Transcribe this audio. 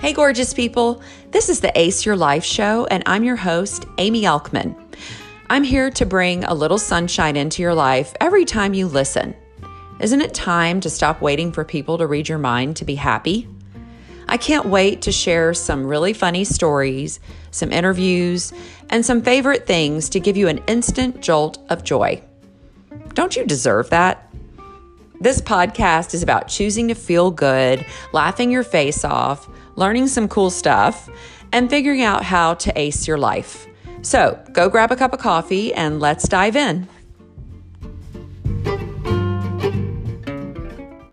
Hey gorgeous people, this is the Ace Your Life Show and I'm your host, Amy Elkman. I'm here to bring a little sunshine into your life every time you listen. Isn't it time to stop waiting for people to read your mind to be happy? I can't wait to share some really funny stories, some interviews, and some favorite things to give you an instant jolt of joy. Don't you deserve that? This podcast is about choosing to feel good, laughing your face off, learning some cool stuff, and figuring out how to ace your life. So go grab a cup of coffee and let's dive in.